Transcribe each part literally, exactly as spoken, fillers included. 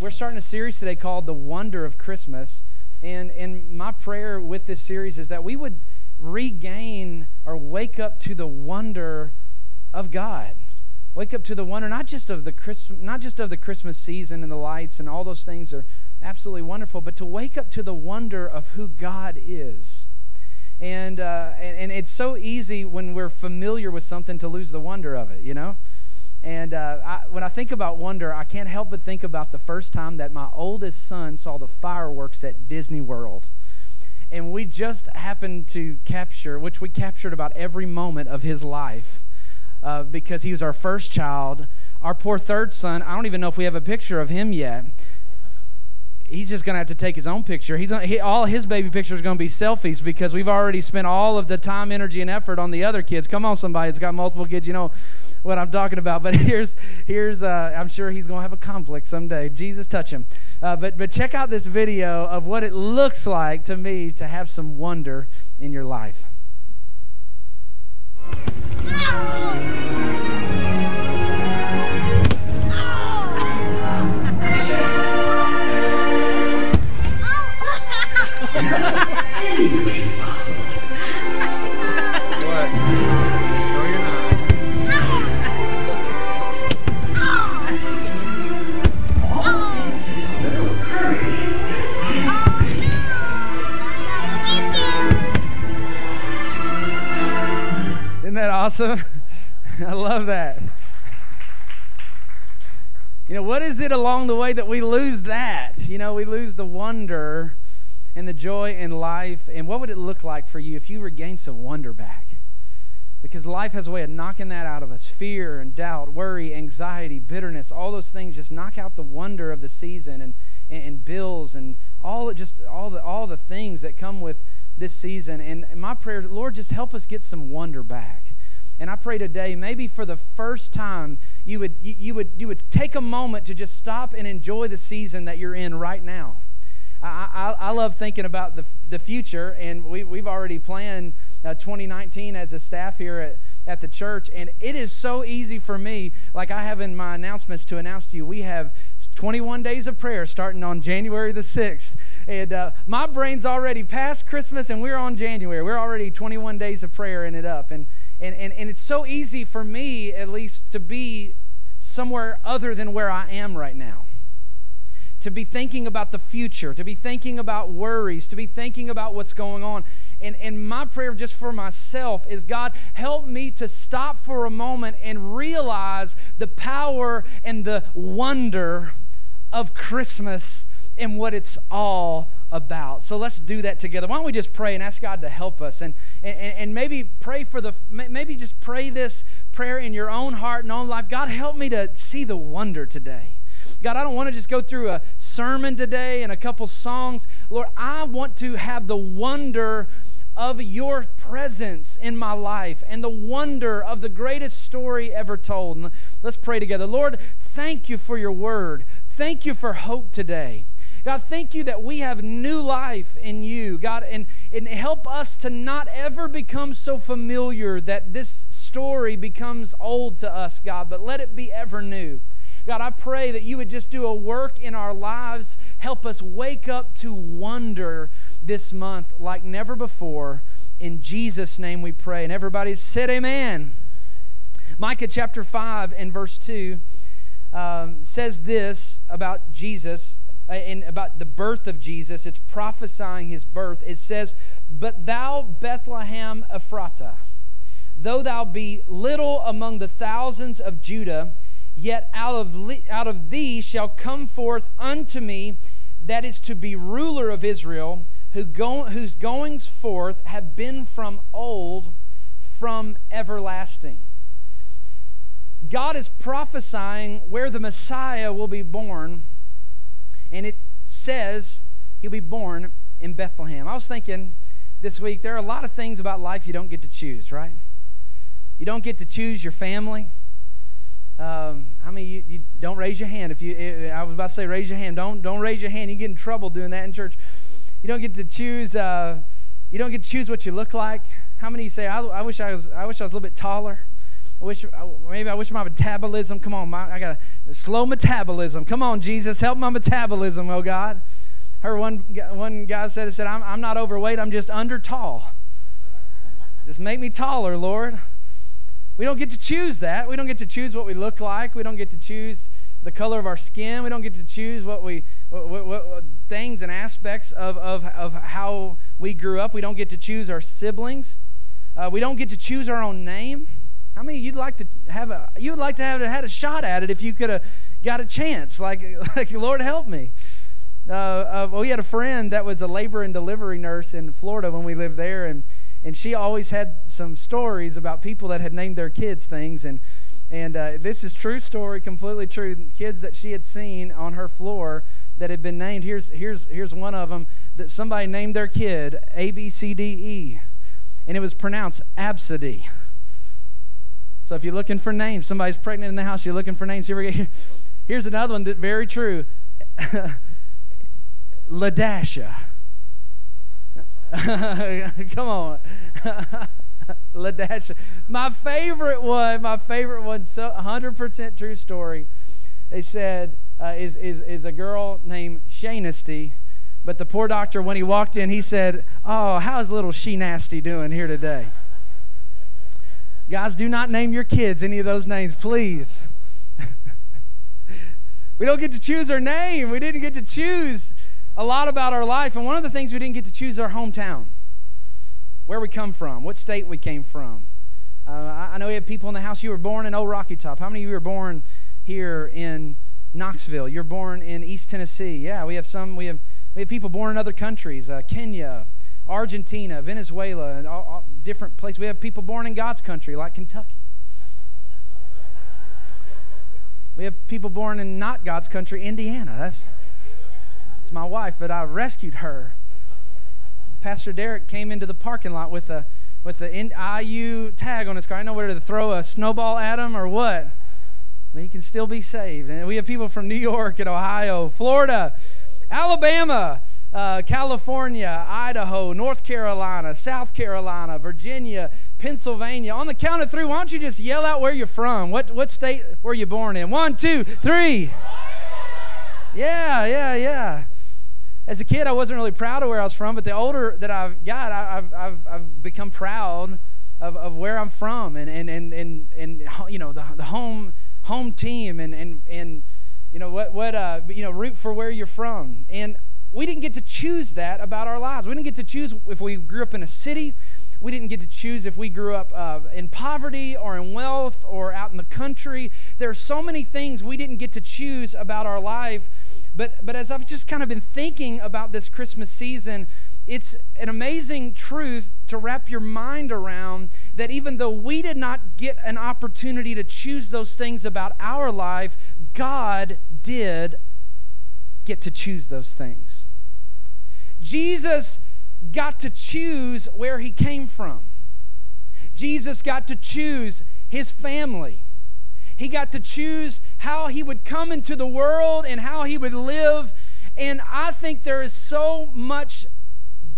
we're starting a series today called The Wonder of Christmas. And, and my prayer with this series is that we would regain or wake up to the wonder of God. Wake up to the wonder not just of the Christmas, not just of the Christmas season and the lights and all those things are absolutely wonderful, but to wake up to the wonder of who God is. And uh, and, and it's so easy when we're familiar with something to lose the wonder of it, you know? And uh, I, when I think about wonder, I can't help but think about the first time that my oldest son saw the fireworks at Disney World. And we just happened to capture, which we captured about every moment of his life uh, because he was our first child. Our poor third son, I don't even know if we have a picture of him yet. He's just going to have to take his own picture. He's he, all his baby pictures are going to be selfies because we've already spent all of the time, energy, and effort on the other kids. Come on, somebody that's got multiple kids, you know what I'm talking about. But here's, here's uh, I'm sure he's going to have a conflict someday. Jesus touch him. Uh, but, but check out this video of what it looks like to me to have some wonder in your life. Awesome. I love that. You know, what is it along the way that we lose that? You know, we lose the wonder and the joy in life. And what would it look like for you if you regained some wonder back? Because life has a way of knocking that out of us. Fear and doubt, worry, anxiety, bitterness, all those things just knock out the wonder of the season and, and, and bills and all just all the all the things that come with this season. And my prayer, Lord, just help us get some wonder back. And I pray today, maybe for the first time, you would you, you would you would take a moment to just stop and enjoy the season that you're in right now. I I, I love thinking about the the future, and we we've already planned uh, twenty nineteen as a staff here at at the church, and it is so easy for me. Like I have in my announcements to announce to you, we have twenty-one days of prayer starting on January the sixth. And uh, my brain's already past Christmas, and we're on January. We're already twenty-one days of prayer in it up, and. And, and and it's so easy for me, at least, to be somewhere other than where I am right now. To be thinking about the future, to be thinking about worries, to be thinking about what's going on. And, and my prayer just for myself is, God, help me to stop for a moment and realize the power and the wonder of Christmas and what it's all about. So let's do that together. Why don't we just pray and ask God to help us, and and, and maybe pray for the maybe just pray this prayer in your own heart and own life. God, help me to see the wonder today. God, I don't want to just go through a sermon today and a couple songs. Lord, I want to have the wonder of your presence in my life and the wonder of the greatest story ever told. And let's pray together. Lord, thank you for your word. Thank you for hope today. God, thank you that we have new life in you, God, and, and help us to not ever become so familiar that this story becomes old to us, God, but let it be ever new. God, I pray that you would just do a work in our lives, help us wake up to wonder this month like never before. In Jesus' name we pray. And everybody said amen. Micah chapter five and verse two um, says this about Jesus, and about the birth of Jesus. It's prophesying his birth. It says, "But thou, Bethlehem Ephratah, though thou be little among the thousands of Judah, yet out of, out of thee shall come forth unto me that is to be ruler of Israel, who go, whose goings forth have been from old, from everlasting." God is prophesying where the Messiah will be born, and it says he'll be born in Bethlehem. I was thinking this week, there are a lot of things about life you don't get to choose, right? You don't get to choose your family. Um, I mean, you, you don't raise your hand. If you, it, I was about to say raise your hand. Don't don't raise your hand. You get in trouble doing that in church. You don't get to choose. Uh, you don't get to choose what you look like. How many of you say, I, I wish I was. I wish I was a little bit taller. I wish, maybe I wish my metabolism, come on, my, I got a slow metabolism. Come on, Jesus, help my metabolism, oh God. I heard one, one guy said, said I'm, I'm not overweight, I'm just under tall. Just make me taller, Lord. We don't get to choose that. We don't get to choose what we look like. We don't get to choose the color of our skin. We don't get to choose what we what, what, what, things and aspects of, of, of how we grew up. We don't get to choose our siblings. Uh, we don't get to choose our own name. I mean, you'd like to have a you'd like to have had a shot at it if you could have got a chance. Like like Lord help me. Uh, uh, well, we had a friend that was a labor and delivery nurse in Florida when we lived there, and and she always had some stories about people that had named their kids things, and and uh, this is true story, completely true. Kids that she had seen on her floor that had been named. Here's here's here's one of them that somebody named their kid A B C D E, and it was pronounced Absidy. So if you're looking for names, somebody's pregnant in the house, you're looking for names. Here we go. Here's another one that very true. Ladasha. Come on. Ladasha. My favorite one, my favorite one, so one hundred percent true story. They said uh, is is is a girl named Shanesty, but the poor doctor, when he walked in, he said, "Oh, how's little She Nasty doing here today?" Guys, do not name your kids any of those names, please. We don't get to choose our name. We didn't get to choose a lot about our life, and one of the things we didn't get to choose is our hometown, where we come from, what state we came from. Uh, I, I know we have people in the house. You were born in Old Rocky Top. How many of you were born here in Knoxville? You're born in East Tennessee. Yeah, we have some. We have we have people born in other countries: uh, Kenya, Argentina, Venezuela, and all, all different places. We have people born in God's country, like Kentucky. We have people born in not God's country, Indiana. That's It's my wife, but I rescued her. Pastor Derek came into the parking lot with a with the I U tag on his car. I know whether to throw a snowball at him or what, but he can still be saved. And we have people from New York and Ohio, Florida, Alabama, uh, California, Idaho, North Carolina, South Carolina, Virginia, Pennsylvania. On the count of three, why don't you just yell out where you're from? What what state were you born in? One, two, three. Yeah, yeah, yeah. As a kid, I wasn't really proud of where I was from, but the older that I've got, I, I've, I've, I've become proud of, of where I'm from, and and and and, and you know the, the home home team, and and and you know what what uh you know root for where you're from. And we didn't get to choose that about our lives. We didn't get to choose if we grew up in a city. We didn't get to choose if we grew up uh, in poverty or in wealth or out in the country. There are so many things we didn't get to choose about our life. But but as I've just kind of been thinking about this Christmas season, it's an amazing truth to wrap your mind around that even though we did not get an opportunity to choose those things about our life, God did get to choose those things. Jesus got to choose where he came from. Jesus got to choose his family. He got to choose how he would come into the world and how he would live. And I think there is so much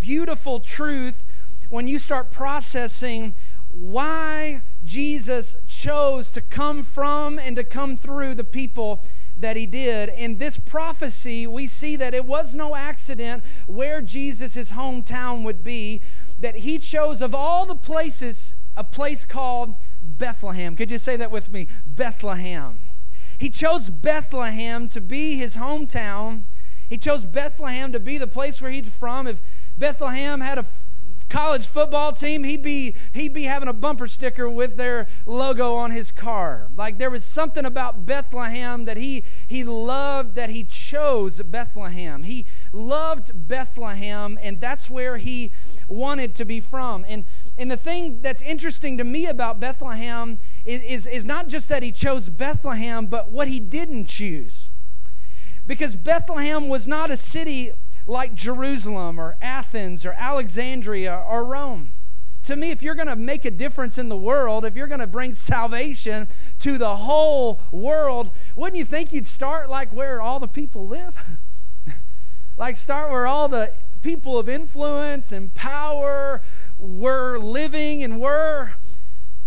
beautiful truth when you start processing why Jesus chose to come from and to come through the people that he did. In this prophecy, we see that it was no accident where Jesus' hometown would be, that he chose of all the places a place called Bethlehem. Could you say that with me? Bethlehem. He chose Bethlehem to be his hometown. He chose Bethlehem to be the place where he's from. If Bethlehem had a college football team, he'd be he'd be having a bumper sticker with their logo on his car. Like, there was something about Bethlehem that he he loved, that he chose Bethlehem. He loved Bethlehem, and that's where he wanted to be from. And and the thing that's interesting to me about Bethlehem is is, is not just that he chose Bethlehem, but what he didn't choose. Because Bethlehem was not a city like Jerusalem or Athens or Alexandria or Rome. To me, if you're going to make a difference in the world, if you're going to bring salvation to the whole world, wouldn't you think you'd start like where all the people live? Like, start where all the people of influence and power were living and were.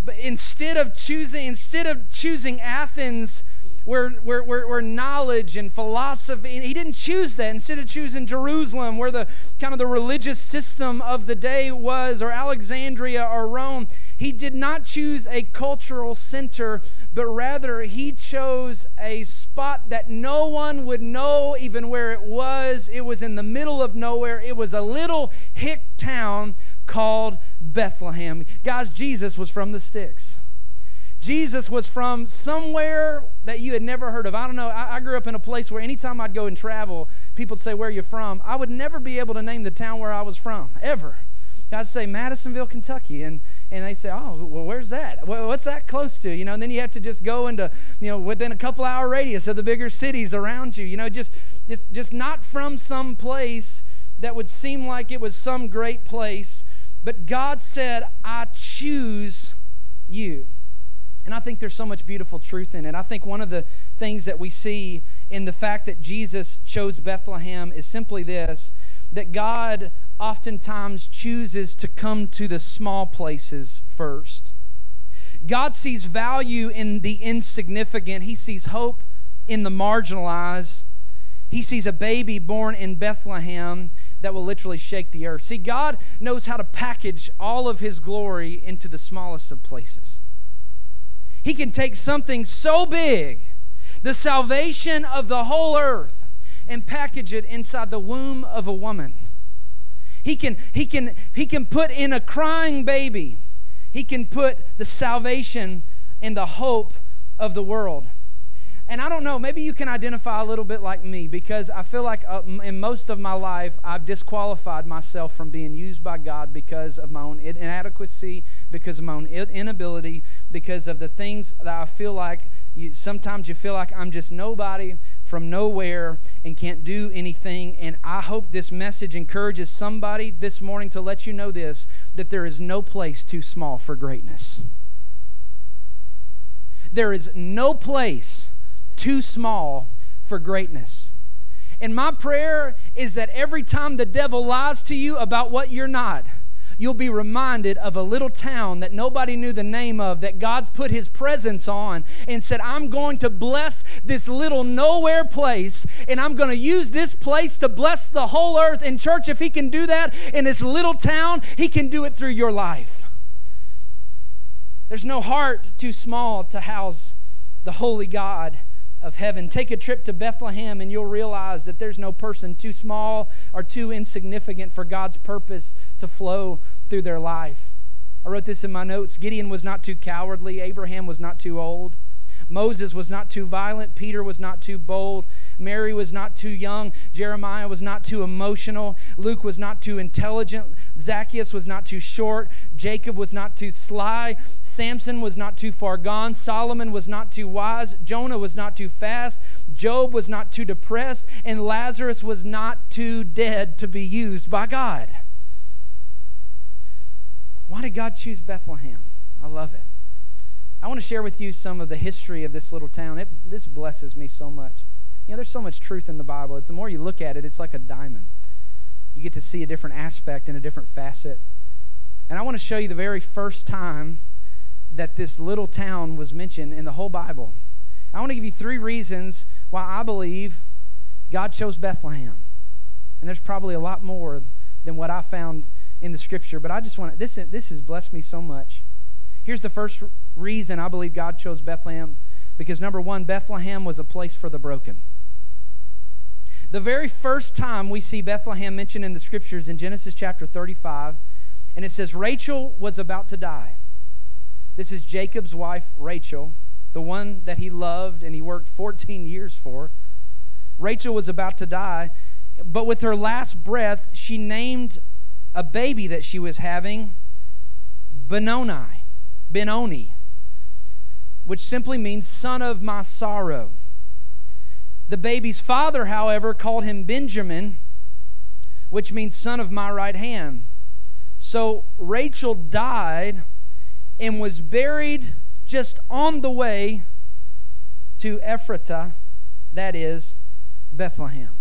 But instead of choosing, instead of choosing Athens, where where where, where knowledge and philosophy, he didn't choose that. Instead of choosing Jerusalem, where the kind of the religious system of the day was, or Alexandria or Rome, he did not choose a cultural center, but rather he chose a spot that no one would know even where it was. It was in the middle of nowhere. It was a little hick town called Bethlehem. Guys, Jesus was from the sticks. Jesus was from somewhere that you had never heard of. I don't know. I, I grew up in a place where anytime I'd go and travel, people would say, "Where are you from?" I would never be able to name the town where I was from, ever. I'd say Madisonville, Kentucky, and and they say, "Oh, well, where's that? What's that close to?" You know, and then you have to just go into, you know, within a couple hour radius of the bigger cities around you. You know, just just just not from some place that would seem like it was some great place, but God said, "I choose you." And I think there's so much beautiful truth in it. I think one of the things that we see in the fact that Jesus chose Bethlehem is simply this, that God oftentimes chooses to come to the small places first. God sees value in the insignificant. He sees hope in the marginalized. He sees a baby born in Bethlehem that will literally shake the earth. See, God knows how to package all of His glory into the smallest of places. He can take something so big, the salvation of the whole earth, and package it inside the womb of a woman. He can, he can, he can put in a crying baby. He can put the salvation and the hope of the world. And I don't know, maybe you can identify a little bit like me, because I feel like uh, in most of my life I've disqualified myself from being used by God because of my own inadequacy, because of my own inability, because of the things that I feel like, you, sometimes you feel like I'm just nobody from nowhere and can't do anything. And I hope this message encourages somebody this morning to let you know this, that there is no place too small for greatness. There is no place too small for greatness. And my prayer is that every time the devil lies to you about what you're not, you'll be reminded of a little town that nobody knew the name of, that God's put His presence on and said, "I'm going to bless this little nowhere place, and I'm going to use this place to bless the whole earth." And church, if He can do that in this little town, He can do it through your life. There's no heart too small to house the holy God of heaven. Take a trip to Bethlehem and you'll realize that there's no person too small or too insignificant for God's purpose to flow through their life. I wrote this in my notes. Gideon was not too cowardly. Abraham was not too old. Moses was not too violent. Peter was not too bold. Mary was not too young. Jeremiah was not too emotional. Luke was not too intelligent. Zacchaeus was not too short. Jacob was not too sly. Samson was not too far gone. Solomon was not too wise. Jonah was not too fast. Job was not too depressed. And Lazarus was not too dead to be used by God. Why did God choose Bethlehem? I love it. I want to share with you some of the history of this little town. It, this blesses me so much. You know, there's so much truth in the Bible. The more you look at it, it's like a diamond. You get to see a different aspect and a different facet. And I want to show you the very first time that this little town was mentioned in the whole Bible. I want to give you three reasons why I believe God chose Bethlehem. And there's probably a lot more than what I found in the Scripture. But I just want to, this, this has blessed me so much. Here's the first reason I believe God chose Bethlehem, because number one, Bethlehem was a place for the broken. The very first time we see Bethlehem mentioned in the Scriptures in Genesis chapter thirty-five, and it says Rachel was about to die. This is Jacob's wife, Rachel, the one that he loved and he worked fourteen years for. Rachel was about to die, but with her last breath, she named a baby that she was having Benoni. Benoni, which simply means son of my sorrow. The baby's father, however, called him Benjamin, which means son of my right hand. So Rachel died and was buried just on the way to Ephratah, that is Bethlehem.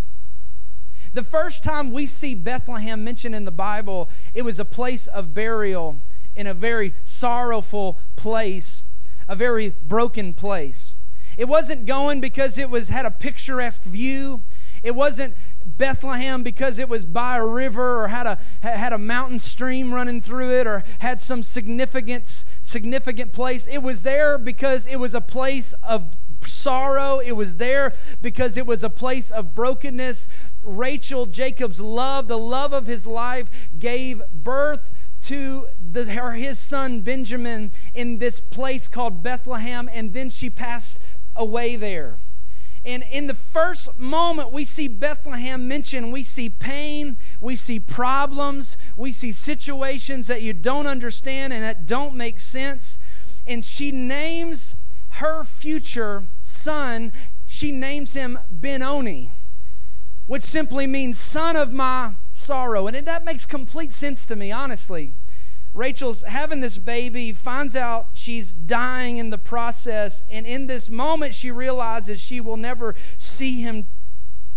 The first time we see Bethlehem mentioned in the Bible, it was a place of burial in a very sorrowful place, a very broken place. It wasn't going because it was had a picturesque view. It wasn't Bethlehem because it was by a river or had a had a mountain stream running through it or had some significance significant place. It was there because it was a place of sorrow. It was there because it was a place of brokenness. Rachel, Jacob's love, the love of his life, gave birth to the, her, his son Benjamin in this place called Bethlehem, and then she passed away there. And in the first moment we see Bethlehem mentioned, we see pain, we see problems, we see situations that you don't understand and that don't make sense. And she names her future son, she names him Ben-Oni, which simply means son of my sorrow. And that makes complete sense to me, honestly. Rachel's having this baby, finds out she's dying in the process, and in this moment she realizes she will never see him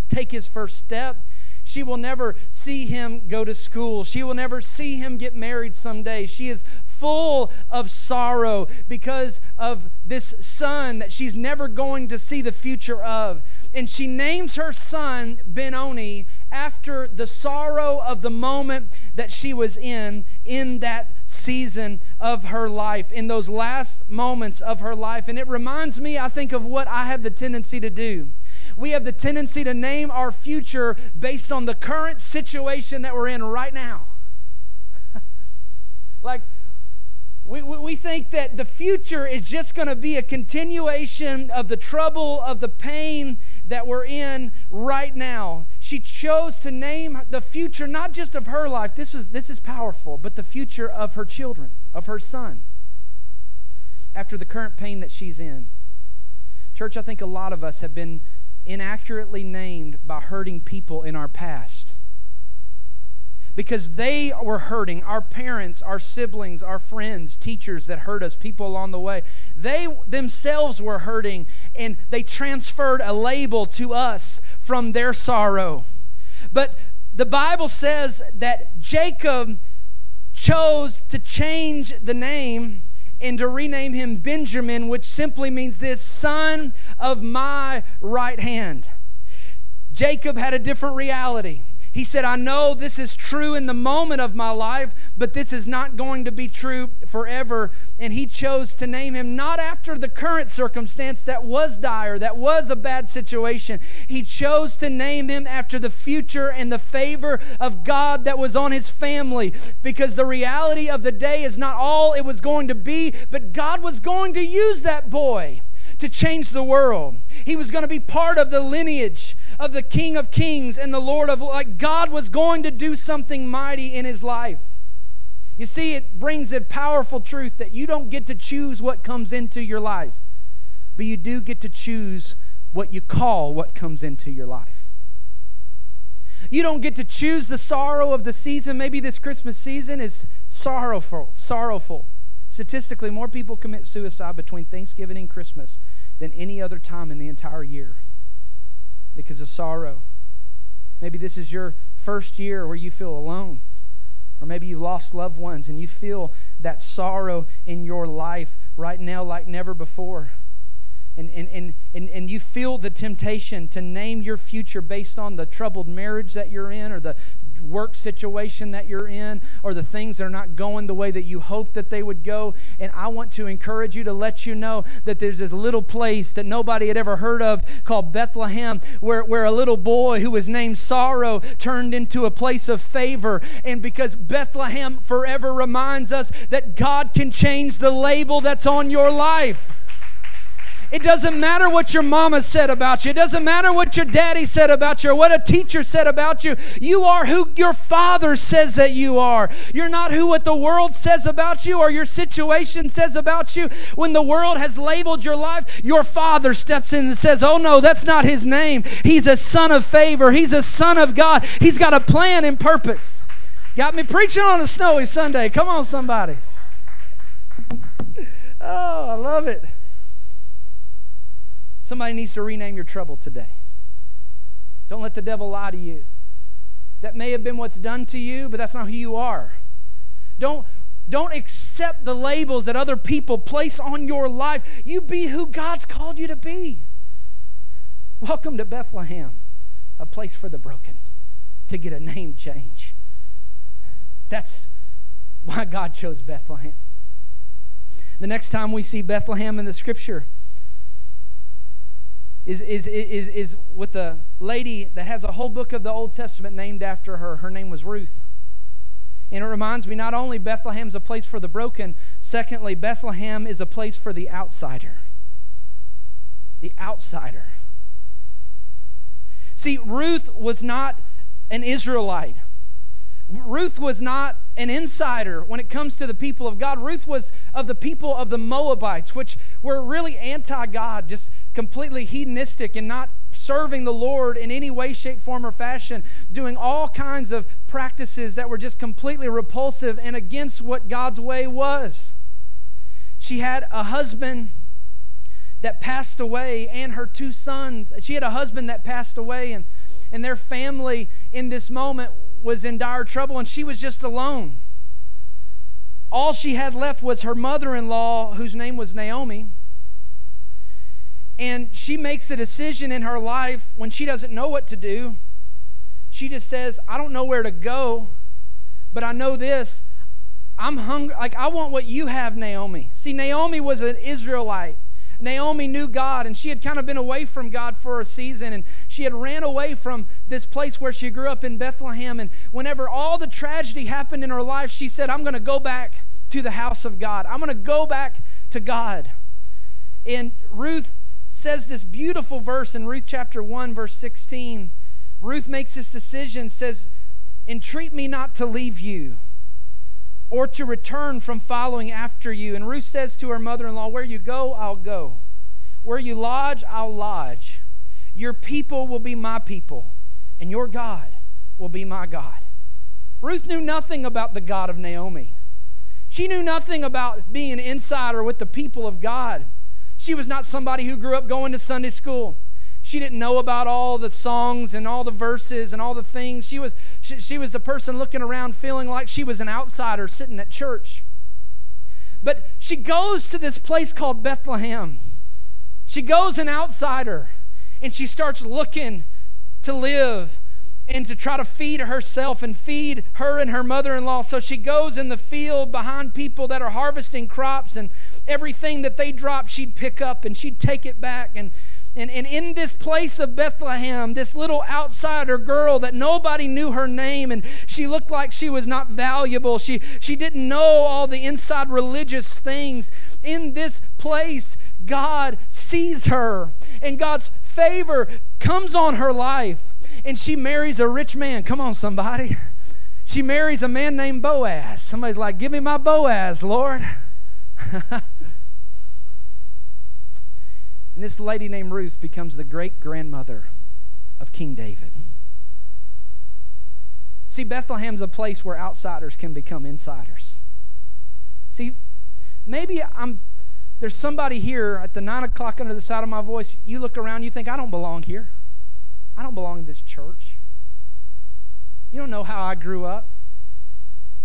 take his first step. She will never see him go to school. She will never see him get married someday. She is full of sorrow because of this son that she's never going to see the future of. And she names her son Ben-Oni after the sorrow of the moment that she was in, in that season of her life, in those last moments of her life. And it reminds me, I think, of what I have the tendency to do. We have the tendency to name our future based on the current situation that we're in right now. Like, We, we, we think that the future is just going to be a continuation of the trouble, of the pain that we're in right now. She chose to name the future, not just of her life, this was this is powerful, but the future of her children, of her son, after the current pain that she's in. Church, I think a lot of us have been inaccurately named by hurting people in our past, because they were hurting. Our parents, our siblings, our friends, teachers that hurt us, people along the way, they themselves were hurting, and they transferred a label to us from their sorrow. But the Bible says that Jacob chose to change the name and to rename him Benjamin, which simply means this, son of my right hand. Jacob had a different reality. He said, I know this is true in the moment of my life, but this is not going to be true forever. And he chose to name him not after the current circumstance that was dire, that was a bad situation. He chose to name him after the future and the favor of God that was on his family, because the reality of the day is not all it was going to be, but God was going to use that boy to change the world. He was going to be part of the lineage of the King of Kings and the Lord of Lords. Like, God was going to do something mighty in his life. You see, it brings a powerful truth that you don't get to choose what comes into your life, but you do get to choose what you call what comes into your life. You don't get to choose the sorrow of the season. Maybe this Christmas season is sorrowful. Sorrowful. Statistically, more people commit suicide between Thanksgiving and Christmas than any other time in the entire year, because of sorrow. Maybe this is your first year where you feel alone, or maybe you've lost loved ones and you feel that sorrow in your life right now like never before. And, and, and, and, and you feel the temptation to name your future based on the troubled marriage that you're in, or the work situation that you're in, or the things that are not going the way that you hoped that they would go. And I want to encourage you to let you know that there's this little place that nobody had ever heard of called Bethlehem, where, where a little boy who was named Sorrow turned into a place of favor. And because Bethlehem forever reminds us that God can change the label that's on your life. It doesn't matter what your mama said about you. It doesn't matter what your daddy said about you or what a teacher said about you. You are who your Father says that you are. You're not who what the world says about you or your situation says about you. When the world has labeled your life, your Father steps in and says, oh no, that's not his name. He's a son of favor. He's a son of God. He's got a plan and purpose. Got me preaching on a snowy Sunday. Come on, somebody. Oh, I love it. Somebody needs to rename your trouble today. Don't let the devil lie to you. That may have been what's done to you, but that's not who you are. Don't Don't accept the labels that other people place on your life. You be who God's called you to be. Welcome to Bethlehem, a place for the broken, to get a name change. That's why God chose Bethlehem. The next time we see Bethlehem in the Scripture is, is, is, is with a lady that has a whole book of the Old Testament named after her. Her name was Ruth. And it reminds me, not only Bethlehem's a place for the broken, secondly, Bethlehem is a place for the outsider. The outsider. See, Ruth was not an Israelite. Ruth was not an insider when it comes to the people of God. Ruth was of the people of the Moabites, which were really anti-God, just completely hedonistic and not serving the Lord in any way, shape, form, or fashion, doing all kinds of practices that were just completely repulsive and against what God's way was. She had a husband that passed away and her two sons. She had a husband that passed away and, and their family in this moment was in dire trouble, and she was just alone. All she had left was her mother-in-law, whose name was Naomi. And she makes a decision in her life when she doesn't know what to do. She just says, I don't know where to go, but I know this. I'm hungry. Like, I want what you have, Naomi. See, Naomi was an Israelite. Naomi knew God, and she had kind of been away from God for a season, and she had ran away from this place where she grew up in Bethlehem, and whenever all the tragedy happened in her life, she said, I'm going to go back to the house of God. I'm going to go back to God. And Ruth says this beautiful verse in Ruth chapter one, verse sixteen. Ruth makes this decision, says, entreat me not to leave you or to return from following after you. And Ruth says to her mother-in-law, where you go, I'll go. Where you lodge, I'll lodge. Your people will be my people, and your God will be my God. Ruth knew nothing about the God of Naomi. She knew nothing about being an insider with the people of God. She was not somebody who grew up going to Sunday school. She didn't know about all the songs and all the verses and all the things. She was, she, she was the person looking around feeling like she was an outsider sitting at church. But she goes to this place called Bethlehem. She goes an outsider, and she starts looking to live and to try to feed herself and feed her and her mother-in-law. So she goes in the field behind people that are harvesting crops, and everything that they dropped, she'd pick up and she'd take it back. And And, and in this place of Bethlehem, this little outsider girl that nobody knew her name, and she looked like she was not valuable. She, she didn't know all the inside religious things. In this place, God sees her, and God's favor comes on her life, and she marries a rich man. Come on, somebody. She marries a man named Boaz. Somebody's like, give me my Boaz, Lord. And this lady named Ruth becomes the great-grandmother of King David. See, Bethlehem's a place where outsiders can become insiders. See, maybe I'm there's somebody here at the nine o'clock under the side of my voice. You look around, you think, I don't belong here. I don't belong in this church. You don't know how I grew up.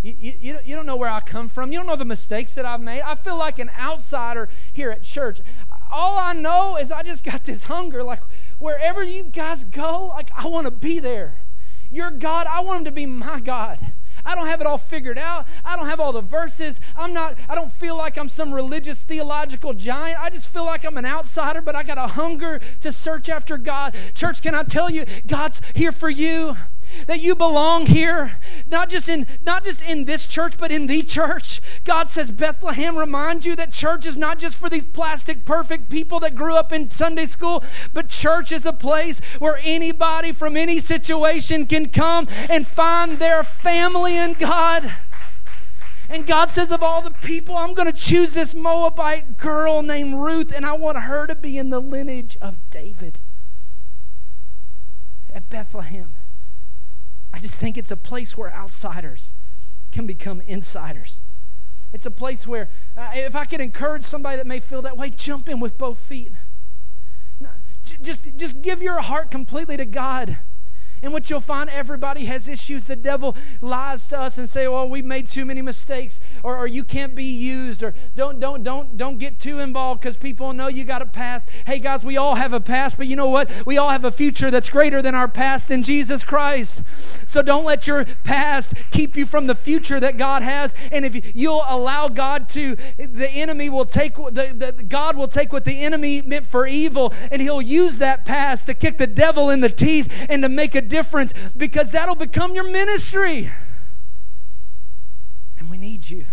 You, you, you don't know where I come from. You don't know the mistakes that I've made. I feel like an outsider here at church. All I know is I just got this hunger. Like, wherever you guys go, like, I want to be there. Your God, I want him to be my God. I don't have it all figured out. I don't have all the verses. I'm not, I don't feel like I'm some religious theological giant. I just feel like I'm an outsider, but I got a hunger to search after God. Church, can I tell you, God's here for you. That you belong here, not just in not just in this church, but in the church. God says, Bethlehem, remind you that church is not just for these plastic perfect people that grew up in Sunday school, but church is a place where anybody from any situation can come and find their family in God. And God says, of all the people, I'm going to choose this Moabite girl named Ruth, and I want her to be in the lineage of David at Bethlehem. I just think it's a place where outsiders can become insiders. It's a place where, uh, if I could encourage somebody that may feel that way, jump in with both feet. No, j- just, just give your heart completely to God. In which you'll find everybody has issues. The devil lies to us and say, "Well, we made too many mistakes," or, or "You can't be used," or "Don't, don't, don't, don't get too involved because people know you got a past." Hey guys, we all have a past, but you know what? We all have a future that's greater than our past in Jesus Christ. So don't let your past keep you from the future that God has. And if you'll allow God to, the enemy will take the, the God will take what the enemy meant for evil, and He'll use that past to kick the devil in the teeth and to make a difference, because that'll become your ministry. And we need you.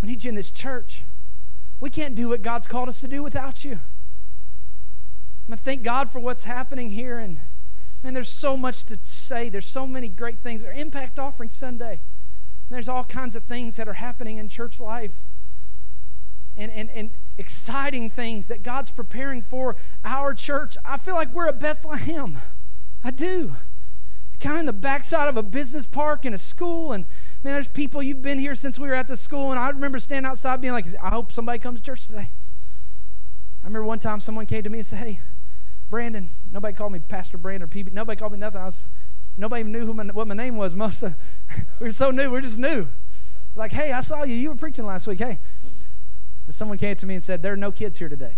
We need you in this church. We can't do what God's called us to do without you. I mean, thank God for what's happening here, and man, there's so much to say. There's so many great things. Our Impact Offering Sunday. And there's all kinds of things that are happening in church life. And, and, and exciting things that God's preparing for our church. I feel like we're at Bethlehem. I do. Kind of in the backside of a business park and a school. And man, there's people, you've been here since we were at the school. And I remember standing outside being like, I hope somebody comes to church today. I remember one time someone came to me and said, "Hey, Brandon." Nobody called me Pastor Brandon or P B. Nobody called me nothing. I was, nobody even knew who my, what my name was. Most of, we were so new. We were just new. Like, "Hey, I saw you. You were preaching last week. Hey." But someone came to me and said, "There are no kids here today."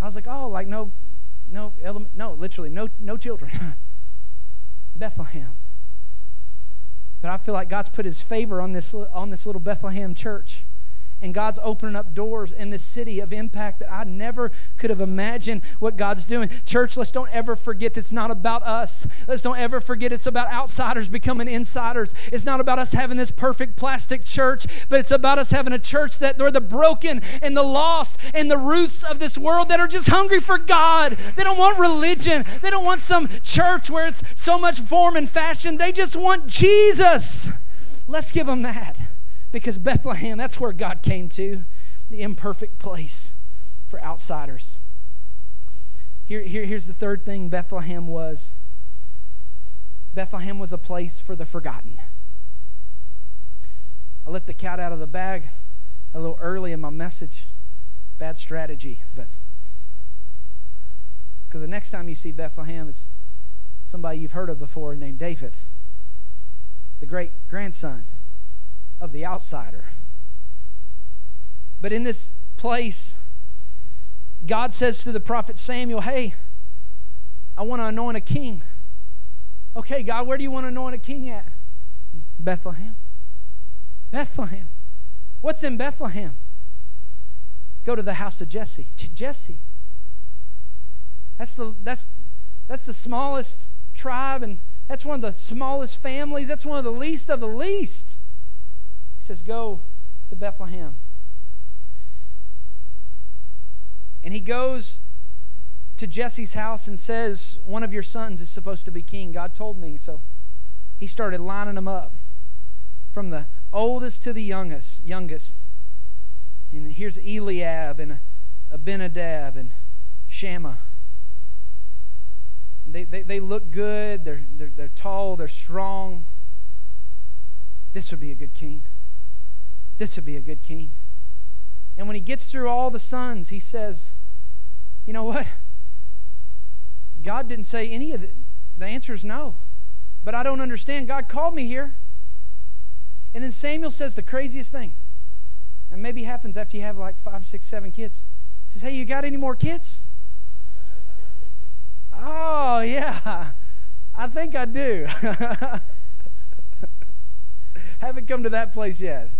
I was like, "Oh, like no... No, element, no, literally, no, no children." Bethlehem. But I feel like God's put His favor on this on this little Bethlehem church, and God's opening up doors in this city of impact that I never could have imagined what God's doing. Church, let's don't ever forget it's not about us. Let's don't ever forget it's about outsiders becoming insiders. It's not about us having this perfect plastic church, but it's about us having a church that they're the broken and the lost and the roots of this world that are just hungry for God. They don't want religion. They don't want some church where it's so much form and fashion. They just want Jesus. Let's give them that. Because Bethlehem, that's where God came to, the imperfect place for outsiders. Here, here, here's the third thing Bethlehem was. Bethlehem was a place for the forgotten. I let the cat out of the bag a little early in my message. Bad strategy, but because the next time you see Bethlehem, it's somebody you've heard of before named David, the great-grandson of the outsider. But in this place, God says to the prophet Samuel, "Hey, I want to anoint a king." "Okay, God, where do you want to anoint a king at?" "Bethlehem." Bethlehem. What's in Bethlehem? "Go to the house of Jesse." Jesse. That's the that's that's the smallest tribe, and that's one of the smallest families. That's one of the least of the least. He says, "Go to Bethlehem." And he goes to Jesse's house and says, "One of your sons is supposed to be king. God told me." So he started lining them up from the oldest to the youngest. youngest. And here's Eliab and Abinadab and Shammah. They, they, they look good. They're, they're, they're tall. They're strong. This would be a good king. This would be a good king. And when he gets through all the sons, he says, "You know what? God didn't say any of it. The answer is no. But I don't understand. God called me here." And then Samuel says the craziest thing. And maybe happens after you have like five, six, seven kids. He says, "Hey, you got any more kids?" "Oh, yeah. I think I do." Haven't come to that place yet.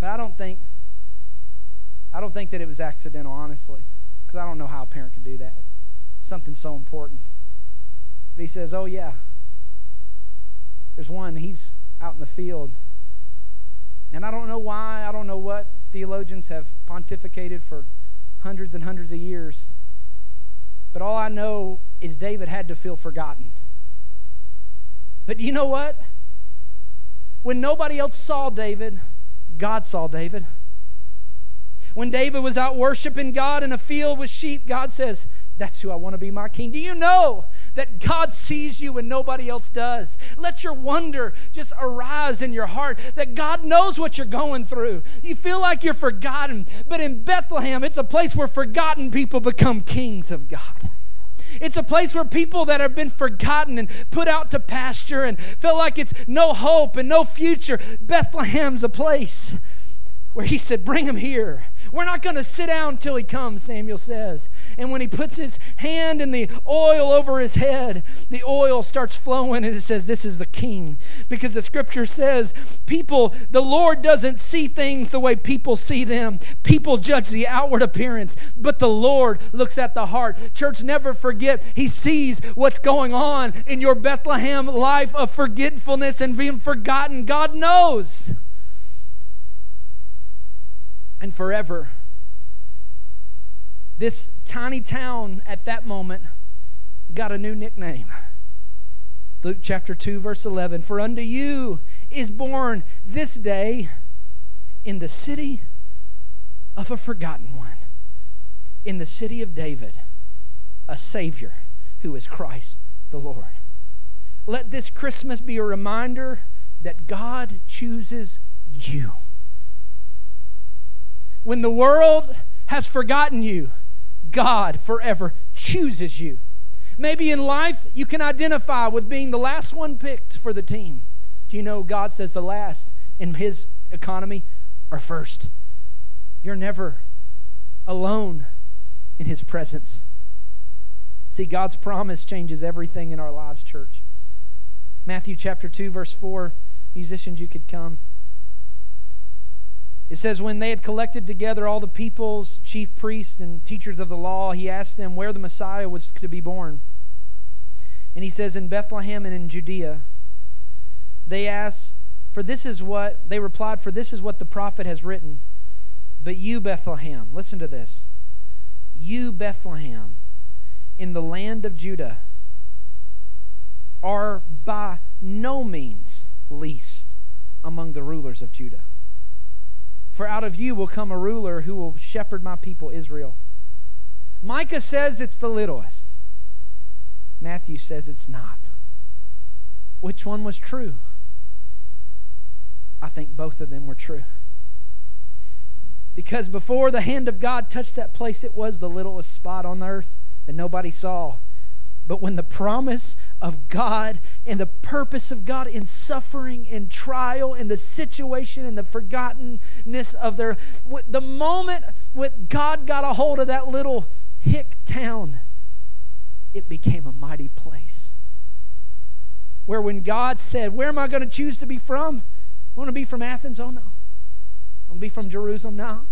But I don't think, I don't think that it was accidental, honestly, because I don't know how a parent could do that. Something so important. But he says, "Oh yeah, there's one. He's out in the field." And I don't know why, I don't know what theologians have pontificated for hundreds and hundreds of years. But all I know is David had to feel forgotten. But you know what? When nobody else saw David, God saw David. When David was out worshiping God in a field with sheep, God says, "That's who I want to be my king." Do you know that God sees you when nobody else does. Let your wonder just arise in your heart that God knows what you're going through. You feel like you're forgotten, but in Bethlehem, it's a place where forgotten people become kings of God. It's a place where people that have been forgotten and put out to pasture and feel like it's no hope and no future. Bethlehem's a place where he said, bring him here. We're not going to sit down until he comes, Samuel says. And when he puts his hand in the oil over his head, the oil starts flowing, and it says, this is the king. Because the scripture says, people, the Lord doesn't see things the way people see them. People judge the outward appearance, but the Lord looks at the heart. Church, never forget, he sees what's going on in your Bethlehem life of forgetfulness and being forgotten. God knows. And forever, this tiny town at that moment got a new nickname. Luke chapter two, verse eleven. For unto you is born this day in the city of a forgotten one, in the city of David, a Savior who is Christ the Lord. Let this Christmas be a reminder that God chooses you. When the world has forgotten you, God forever chooses you. Maybe in life you can identify with being the last one picked for the team. Do you know God says the last in his economy are first? You're never alone in his presence. See, God's promise changes everything in our lives, church. Matthew chapter two, verse four. Musicians, you could come. It says, when they had collected together all the peoples, chief priests, and teachers of the law, he asked them where the Messiah was to be born. And he says, in Bethlehem and in Judea. They asked, for this is what, they replied, for this is what the prophet has written. But you, Bethlehem, listen to this. You, Bethlehem, in the land of Judah, are by no means least among the rulers of Judah. For out of you will come a ruler who will shepherd my people Israel. Micah says it's the littlest. Matthew says it's not. Which one was true? I think both of them were true. Because before the hand of God touched that place, it was the littlest spot on earth that nobody saw. But when the promise of God and the purpose of God in suffering and trial and the situation and the forgottenness of their... The moment when God got a hold of that little hick town, it became a mighty place. Where when God said, where am I going to choose to be from? I want to be from Athens? Oh no. I want to be from Jerusalem? No.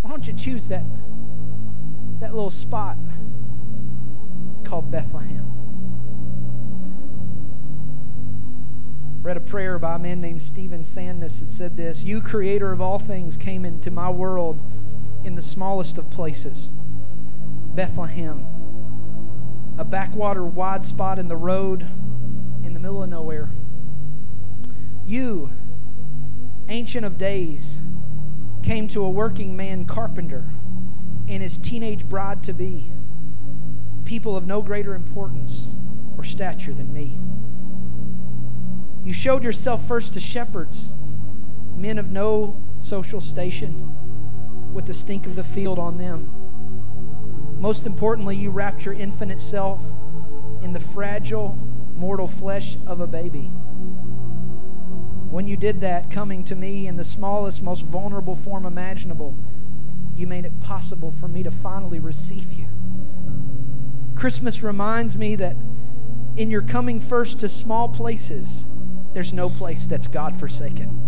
Why don't you choose that, that little spot called Bethlehem? Read a prayer by a man named Stephen Sandness that said this: you, creator of all things, came into my world in the smallest of places, Bethlehem, a backwater wide spot in the road in the middle of nowhere. You, ancient of days, came to a working man carpenter and his teenage bride-to-be, people of no greater importance or stature than me. You showed yourself first to shepherds, men of no social station, with the stink of the field on them. Most importantly, you wrapped your infinite self in the fragile, mortal flesh of a baby. When you did that, coming to me in the smallest, most vulnerable form imaginable, you made it possible for me to finally receive you. Christmas reminds me that in your coming first to small places, there's no place that's God forsaken.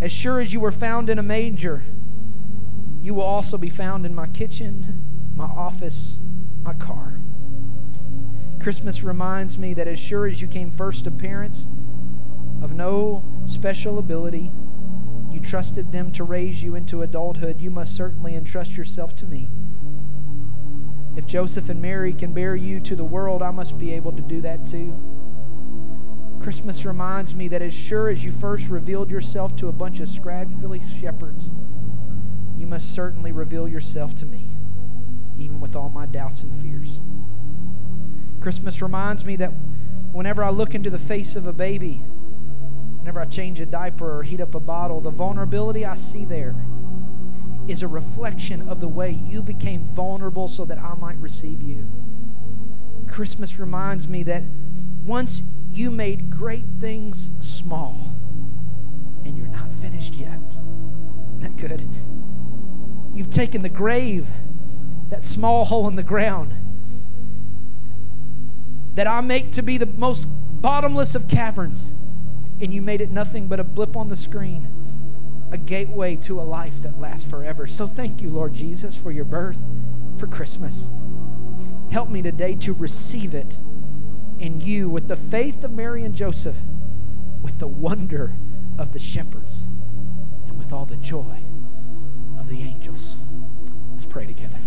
As sure as you were found in a manger, you will also be found in my kitchen, my office, my car. Christmas reminds me that as sure as you came first to parents of no special ability, you trusted them to raise you into adulthood, you must certainly entrust yourself to me. If Joseph and Mary can bear you to the world, I must be able to do that too. Christmas reminds me that as sure as you first revealed yourself to a bunch of scraggly shepherds, you must certainly reveal yourself to me. even with all my doubts and fears. Christmas reminds me that whenever I look into the face of a baby, whenever I change a diaper or heat up a bottle, the vulnerability I see there is a reflection of the way you became vulnerable so that I might receive you. Christmas reminds me that once you made great things small, and you're not finished yet. Isn't that good? You've taken the grave, that small hole in the ground, that I make to be the most bottomless of caverns, and you made it nothing but a blip on the screen, a gateway to a life that lasts forever. So thank you, Lord Jesus, for your birth, for Christmas. Help me today to receive it in you with the faith of Mary and Joseph, with the wonder of the shepherds, and with all the joy of the angels. Let's pray together.